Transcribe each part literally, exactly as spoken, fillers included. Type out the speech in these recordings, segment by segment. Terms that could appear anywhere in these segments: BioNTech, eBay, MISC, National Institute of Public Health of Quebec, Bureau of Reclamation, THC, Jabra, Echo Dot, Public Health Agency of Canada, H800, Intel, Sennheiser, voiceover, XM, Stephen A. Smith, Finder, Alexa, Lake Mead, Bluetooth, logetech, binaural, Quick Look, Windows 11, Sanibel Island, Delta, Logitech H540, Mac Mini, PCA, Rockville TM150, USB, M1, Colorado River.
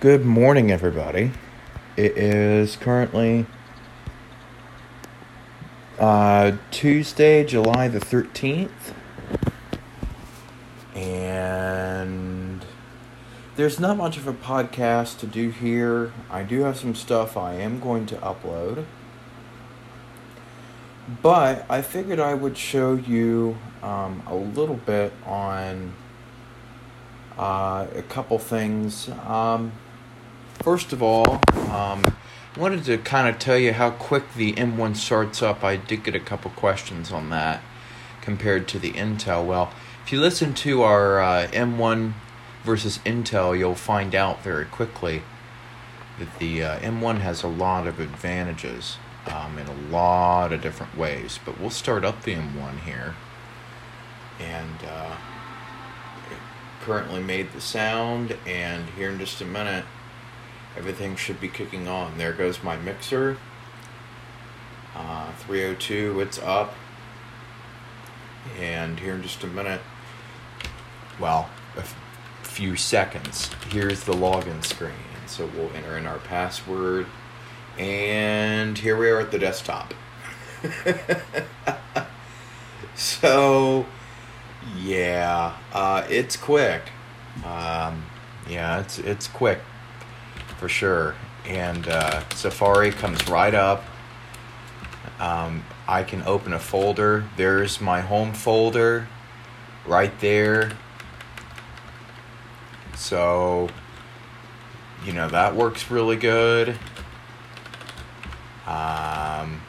Good morning, everybody. It is currently uh, Tuesday, July the thirteenth, and there's not much of a podcast to do here. I do have some stuff I am going to upload, but I figured I would show you um, a little bit on uh, a couple things. Um, first of all, um, I wanted to kind of tell you how quick the M one starts up. I did get a couple questions on that compared to the Intel. Well, if you listen to our uh, M one versus Intel, you'll find out very quickly that the uh, M one has a lot of advantages. Um, in a lot of different ways, but we'll start up the M one here, and uh, it currently made the sound, and here in just a minute, everything should be kicking on. There goes my mixer, uh, three oh two, it's up, and here in just a minute, well, a f- few seconds, here's the login screen, so we'll enter in our password. And here we are at the desktop. So, yeah, uh, it's quick. Um, yeah, it's it's quick for sure. And uh, Safari comes right up. Um, I can open a folder. There's my home folder right there. So, you know, that works really good. Um,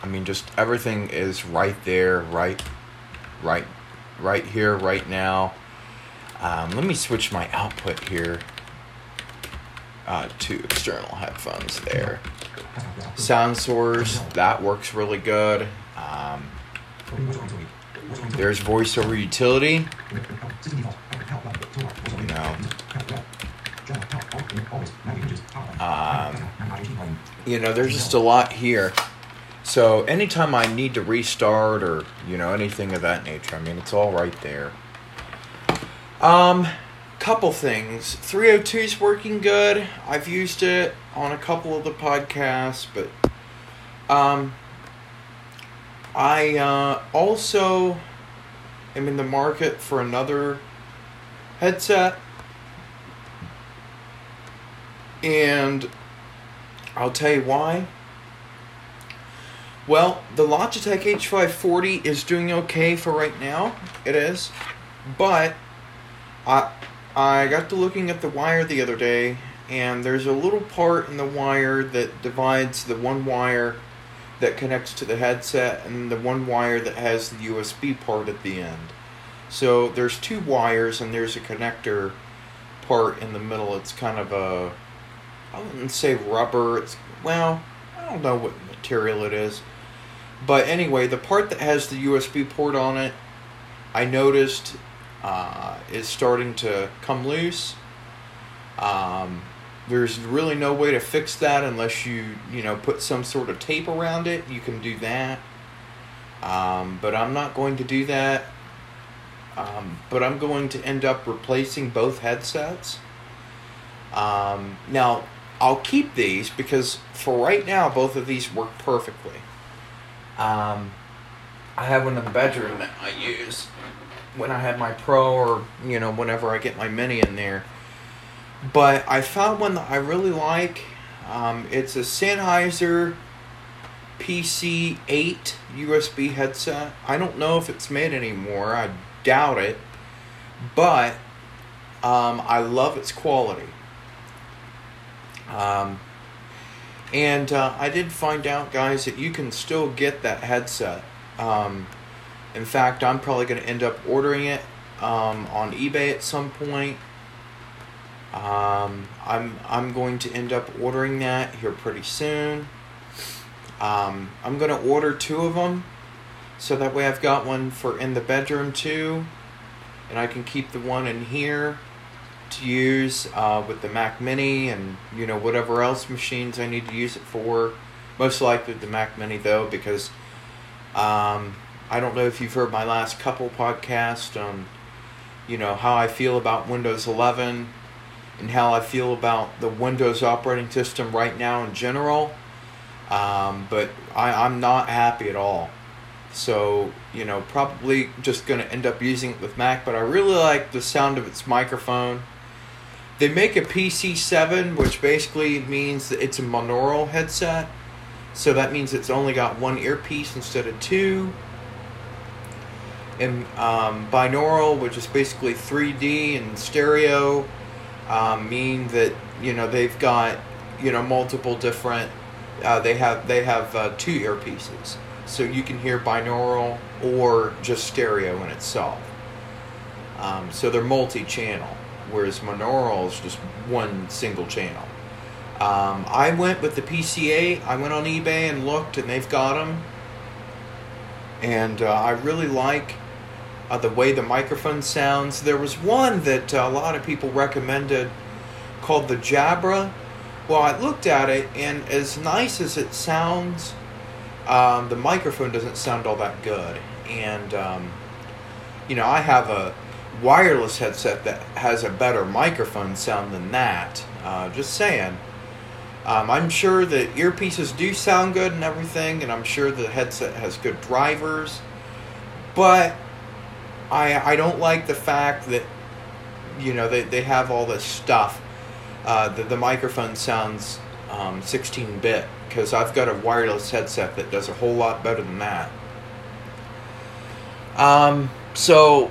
I mean, just everything is right there, right, right, right here, right now. Um, let me switch my output here uh, to external headphones there. SoundSource, that works really good. Um, there's voiceover utility. You know. Um, you know, there's just a lot here. So anytime I need to restart or, you know, anything of that nature, I mean, it's all right there. Um, couple things. three oh two's working good. I've used it on a couple of the podcasts, but um, I uh, also am in the market for another headset. And I'll tell you why. Well, the Logitech H five forty is doing okay for right now. It is. But I I got to looking at the wire the other day, and there's a little part in the wire that divides the one wire that connects to the headset and the one wire that has the U S B part at the end. So there's two wires, and there's a connector part in the middle. It's kind of a... I wouldn't say rubber, it's, well, I don't know what material it is. But anyway, the part that has the U S B port on it, I noticed, uh, is starting to come loose. Um, there's really no way to fix that unless you, you know, put some sort of tape around it. You can do that. Um, but I'm not going to do that. Um, but I'm going to end up replacing both headsets. Um, now, I'll keep these because for right now, both of these work perfectly. Um, I have one in the bedroom that I use when I have my Pro or, you know, whenever I get my Mini in there. But I found one that I really like. Um, it's a Sennheiser P C eight U S B headset. I don't know if it's made anymore. I doubt it. But um, I love its quality. Um, and uh, I did find out, guys, that you can still get that headset. Um, in fact, I'm probably going to end up ordering it um, on eBay at some point. Um, I'm I'm going to end up ordering that here pretty soon. Um, I'm going to order two of them, so that way I've got one for in the bedroom too, and I can keep the one in here to use uh, with the Mac Mini and, you know, whatever else machines I need to use it for. Most likely the Mac Mini, though, because um, I don't know if you've heard my last couple podcasts on, um, you know, how I feel about Windows eleven and how I feel about the Windows operating system right now in general. Um, but I, I'm not happy at all. So, you know, probably just going to end up using it with Mac, but I really like the sound of its microphone. They make a P C seven, which basically means that it's a monaural headset. So that means it's only got one earpiece instead of two. And um, binaural, which is basically three D and stereo, um, mean that, you know, they've got, you know, multiple different... Uh, they have they have uh, two earpieces, so you can hear binaural or just stereo in itself. Um, so they're multi-channel, whereas monaural is just one single channel. Um, I went with the P C A. I went on eBay and looked, and they've got them. And uh, I really like uh, the way the microphone sounds. There was one that uh, a lot of people recommended called the Jabra. Well, I looked at it, and as nice as it sounds, um, the microphone doesn't sound all that good. And, um, you know, I have a wireless headset that has a better microphone sound than that. Uh, just saying. Um, I'm sure that earpieces do sound good and everything, and I'm sure the headset has good drivers. But I I don't like the fact that, you know, they, they have all this stuff. Uh, the, the microphone sounds um, sixteen bit, because I've got a wireless headset that does a whole lot better than that. Um, so,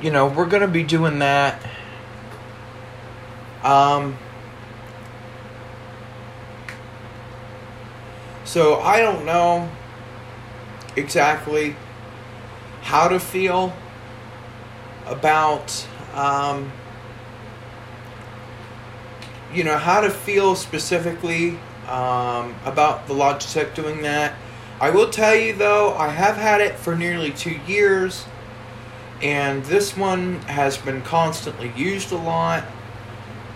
you know, we're going to be doing that. Um, so I don't know exactly how to feel about... Um, you know, how to feel specifically um, about the Logitech doing that. I will tell you, though, I have had it for nearly two years, and this one has been constantly used a lot.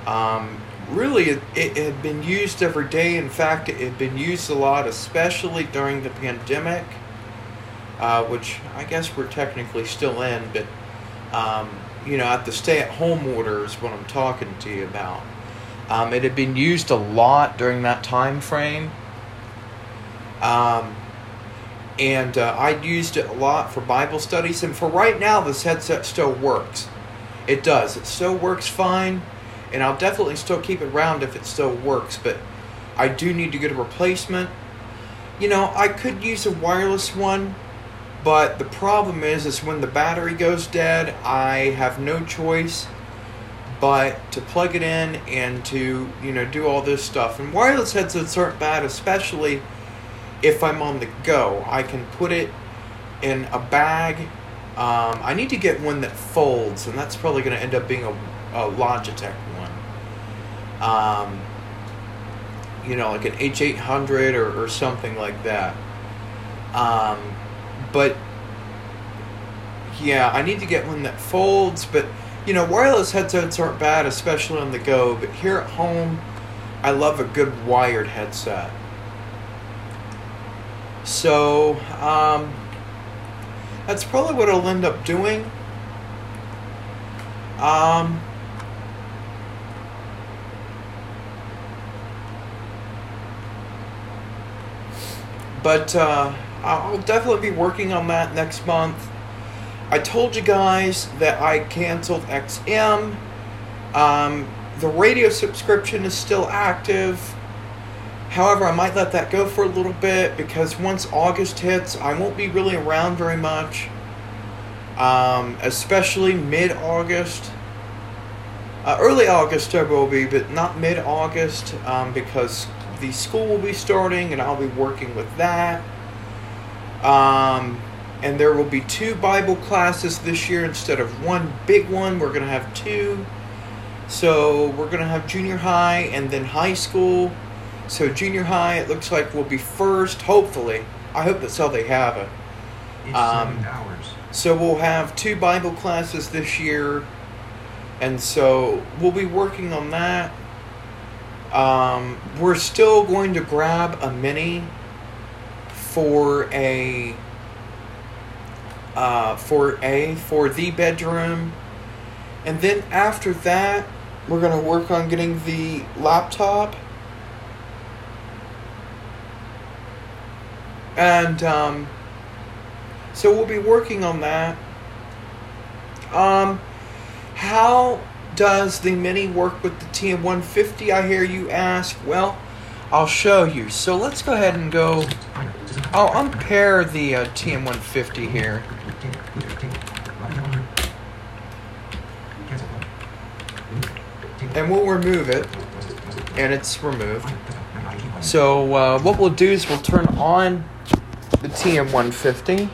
Um, really, it, it had been used every day. In fact, it had been used a lot, especially during the pandemic, uh, which I guess we're technically still in, but, um, you know, at the stay-at-home order is what I'm talking to you about. Um, it had been used a lot during that time frame. Um, and uh, I'd used it a lot for Bible studies. And for right now, this headset still works. It does. It still works fine. And I'll definitely still keep it around if it still works. But I do need to get a replacement. You know, I could use a wireless one. But the problem is, is when the battery goes dead, I have no choice but to plug it in and to, you know, do all this stuff. And wireless headsets aren't bad, especially if I'm on the go. I can put it in a bag. Um, I need to get one that folds, and that's probably going to end up being a, a Logitech one. Um, you know, like an H eight hundred or, or something like that. Um, but, yeah, I need to get one that folds, but... You know, wireless headsets aren't bad, especially on the go, but here at home, I love a good wired headset. So, um, that's probably what I'll end up doing. Um, but uh, I'll definitely be working on that next month. I told you guys that I canceled X M. Um, the radio subscription is still active. However, I might let that go for a little bit because once August hits, I won't be really around very much. Um, especially mid-August. Uh, early August I will be, but not mid-August um, because the school will be starting and I'll be working with that. Um... And there will be two Bible classes this year instead of one big one. We're going to have two. So we're going to have junior high and then high school. So junior high, it looks like, will be first, hopefully. I hope that's how they have it. It's um, seven hours. So we'll have two Bible classes this year. And so we'll be working on that. Um, we're still going to grab a mini for a... Uh, for a for the bedroom, and then after that We're going to work on getting the laptop. And um, so we'll be working on that. Um, how does the Mini work with the T M one fifty, I hear you ask? Well, I'll show you. So let's go ahead and go... I'll unpair the uh, T M one fifty here. And we'll remove it. And it's removed. So uh, what we'll do is we'll turn on the T M one fifty.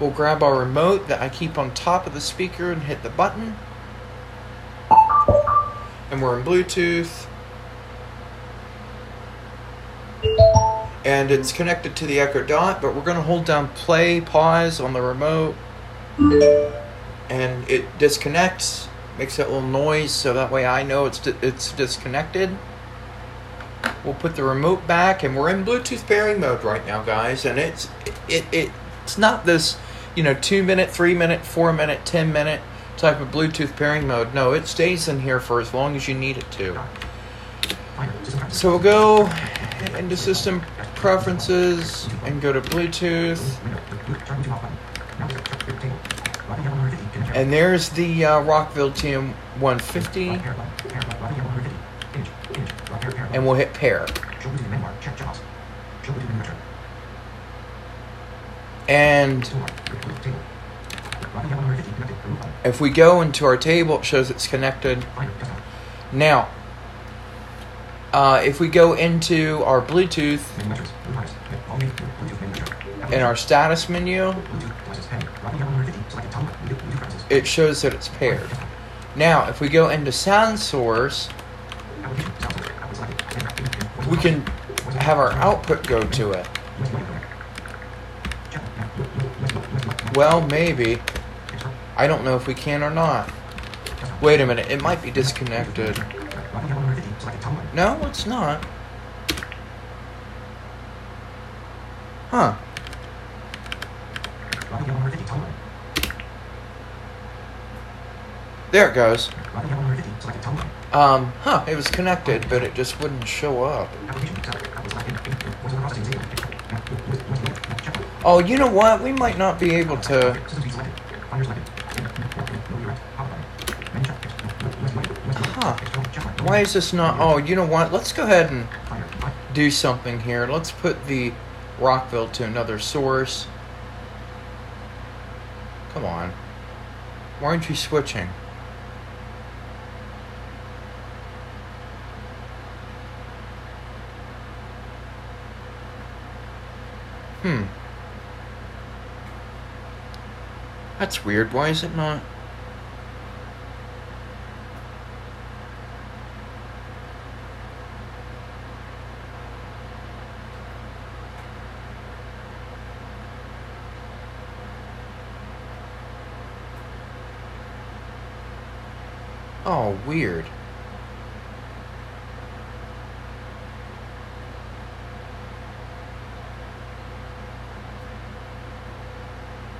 We'll grab our remote that I keep on top of the speaker and hit the button. And we're in Bluetooth. And it's connected to the Echo Dot, but we're going to hold down play, pause on the remote. And it disconnects, makes that little noise, so that way I know it's, it's disconnected. We'll put the remote back, and we're in Bluetooth pairing mode right now, guys. And it's, it, it, it's not this... you know, two minute, three minute, four minute, ten minute type of Bluetooth pairing mode. No, it stays in here for as long as you need it to. So we'll go into System Preferences and go to Bluetooth. And there's the uh, Rockville T M one fifty. And we'll hit pair. And if we go into our table, it shows it's connected. Now, uh, if we go into our Bluetooth, in our status menu, it shows that it's paired. Now, if we go into SoundSource, we can have our output go to it. Well, maybe. I don't know if we can or not. Wait a minute, it might be disconnected. No, it's not. Huh. There it goes. Um, huh, it was connected, but it just wouldn't show up. Oh, you know what? We might not be able to... Huh. Why is this not... Oh, you know what? Let's go ahead and do something here. Let's put the Rockville to another source. Come on. Why aren't you switching? Hmm. That's weird. Why is it not? Oh, weird.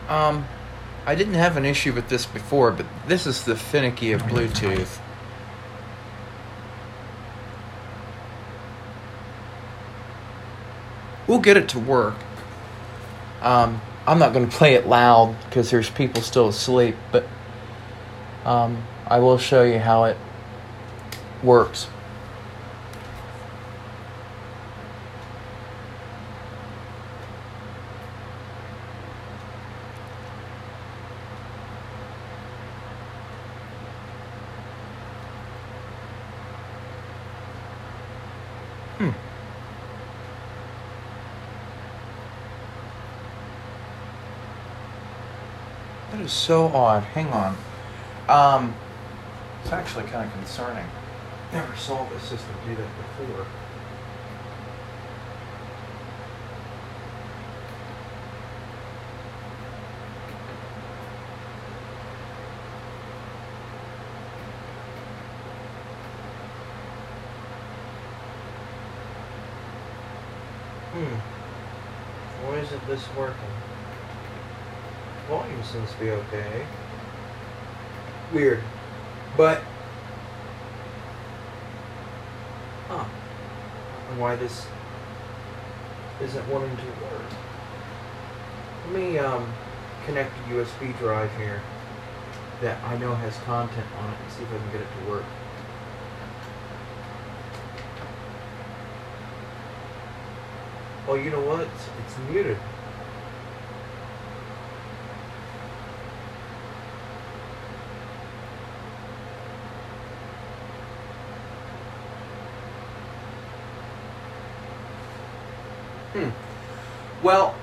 Um... I didn't have an issue with this before, but this is the finicky of Bluetooth. We'll get it to work. Um, I'm not going to play it loud because there's people still asleep, but um, I will show you how it works. That is so odd. Hang on. Um, it's actually kind of concerning. Never saw this system do that before. Hmm. Why isn't this working? Volume seems to be okay. Weird. But huh, and why this isn't wanting to work. Let me um, connect a U S B drive here that I know has content on it and see if I can get it to work. Oh, you know what? It's, it's muted. Hmm. Well,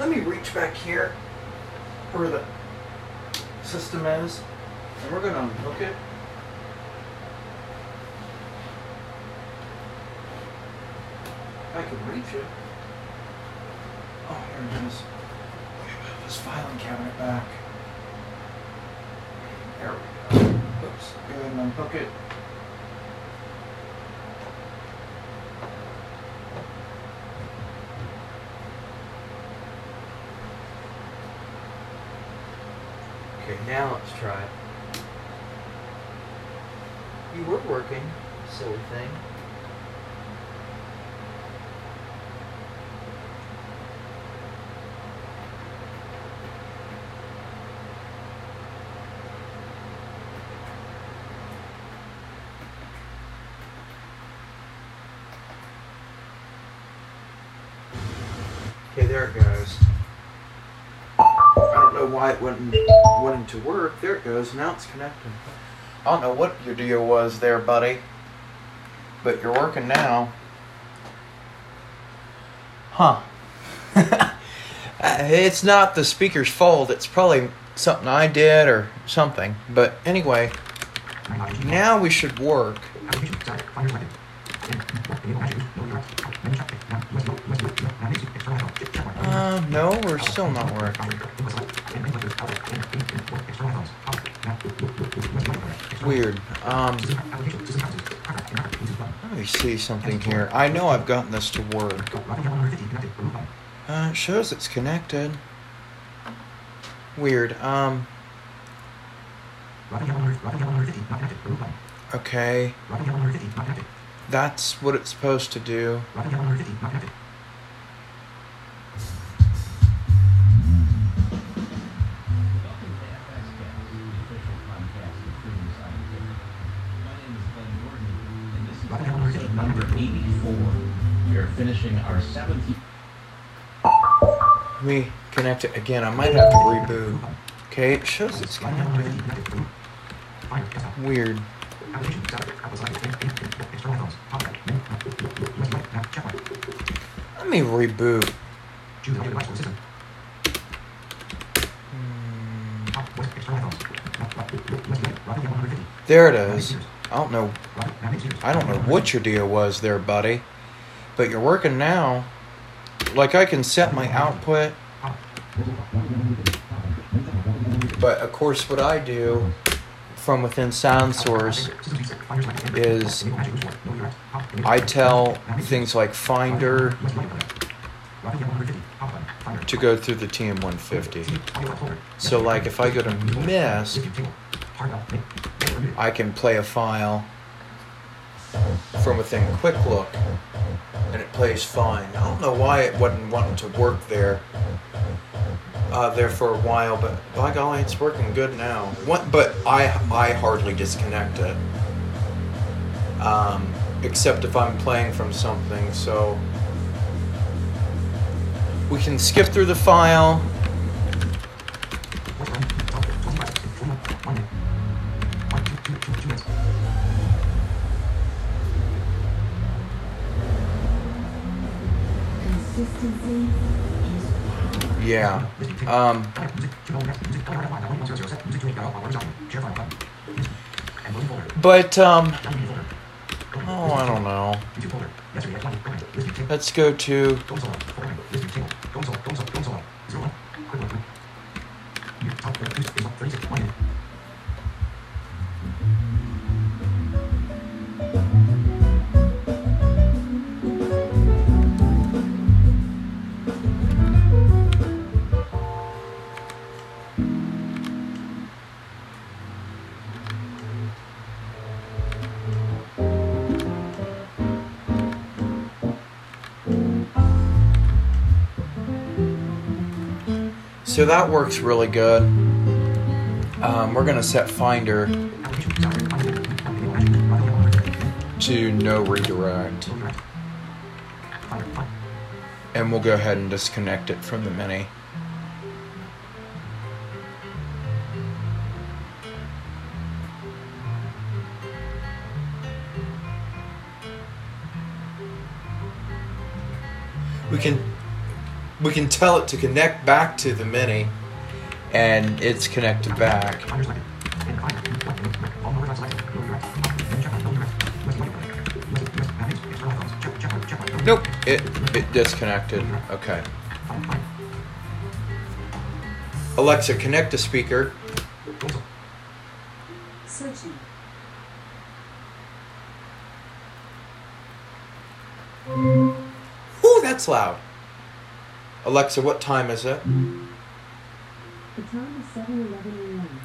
let me reach back here where the system is, and we're going to unhook it. I can reach it. Oh, here it is. This filing cabinet back. There we go. Oops. Go ahead and unhook it. Okay, now let's try it. You were working, silly thing. Okay, there it goes. I don't know why it wouldn't wanting to work. There it goes. Now it's connecting. I don't know what your deal was there, buddy, but you're working now. Huh. It's not the speaker's fault. It's probably something I did or something. But anyway, now we should work. Uh, no, we're still not working. Weird. Um, let me see something here. I know I've gotten this to work. Uh, it shows it's connected. Weird. Um, okay. That's what it's supposed to do. Finishing our seventeenth. Let me connect it again. I might have to reboot. Okay, it shows it's connected. Weird. Let me reboot. Hmm. There it is. I don't know. I don't know what your deal was there, buddy. But you're working now. Like, I can set my output. But, of course, what I do from within SoundSource is I tell things like Finder to go through the T M one fifty. So, like, if I go to MISC, I can play a file from within Quick Look, and it plays fine. I don't know why it wasn't wanting to work there, uh, there for a while, but by golly, it's working good now. What, but I I hardly disconnect it, um, except if I'm playing from something. So we can skip through the file. Yeah. Um, but, um, oh, I don't know. Let's go to. So that works really good. Um, we're going to set Finder to no redirect. And we'll go ahead and disconnect it from the Mini. We can we can tell it to connect back to the Mini, and it's connected back. Nope, it it disconnected. Okay. Alexa, connect to speaker. Searching. Ooh, that's loud. Alexa, what time is it? The time is seven eleven a m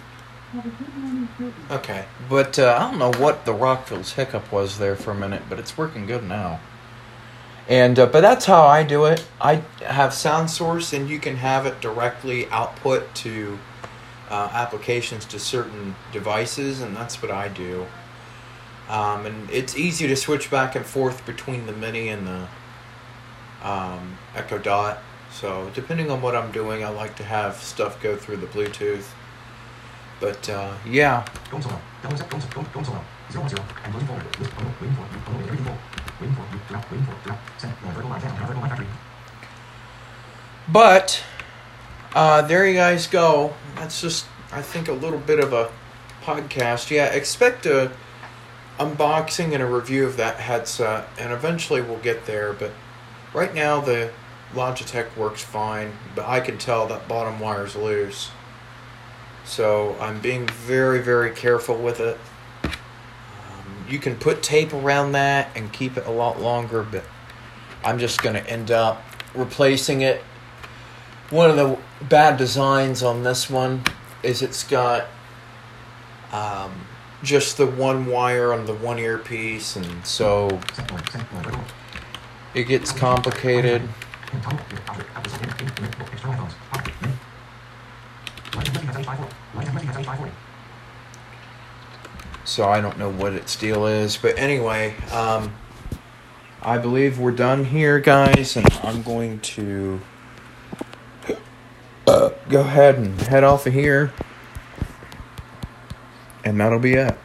Have a good morning, Clinton. Okay, but uh, I don't know what the Rockville's hiccup was there for a minute, but it's working good now. And uh, but that's how I do it. I have SoundSource, and you can have it directly output to uh, applications to certain devices, and that's what I do. Um, and it's easy to switch back and forth between the Mini and the um, Echo Dot. So depending on what I'm doing, I like to have stuff go through the Bluetooth. But uh, yeah. But uh, there you guys go. That's just, I think, a little bit of a podcast. Yeah, expect a unboxing and a review of that headset, and eventually we'll get there. But right now the Logitech works fine, but I can tell that bottom wire's loose. So I'm being very, very careful with it. You can put tape around that and keep it a lot longer, but I'm just going to end up replacing it. One of the bad designs on this one is it's got um, just the one wire on the one earpiece, and so it gets complicated. So I don't know what its deal is. But anyway, um, I believe we're done here, guys. And I'm going to uh, go ahead and head off of here. And that'll be it.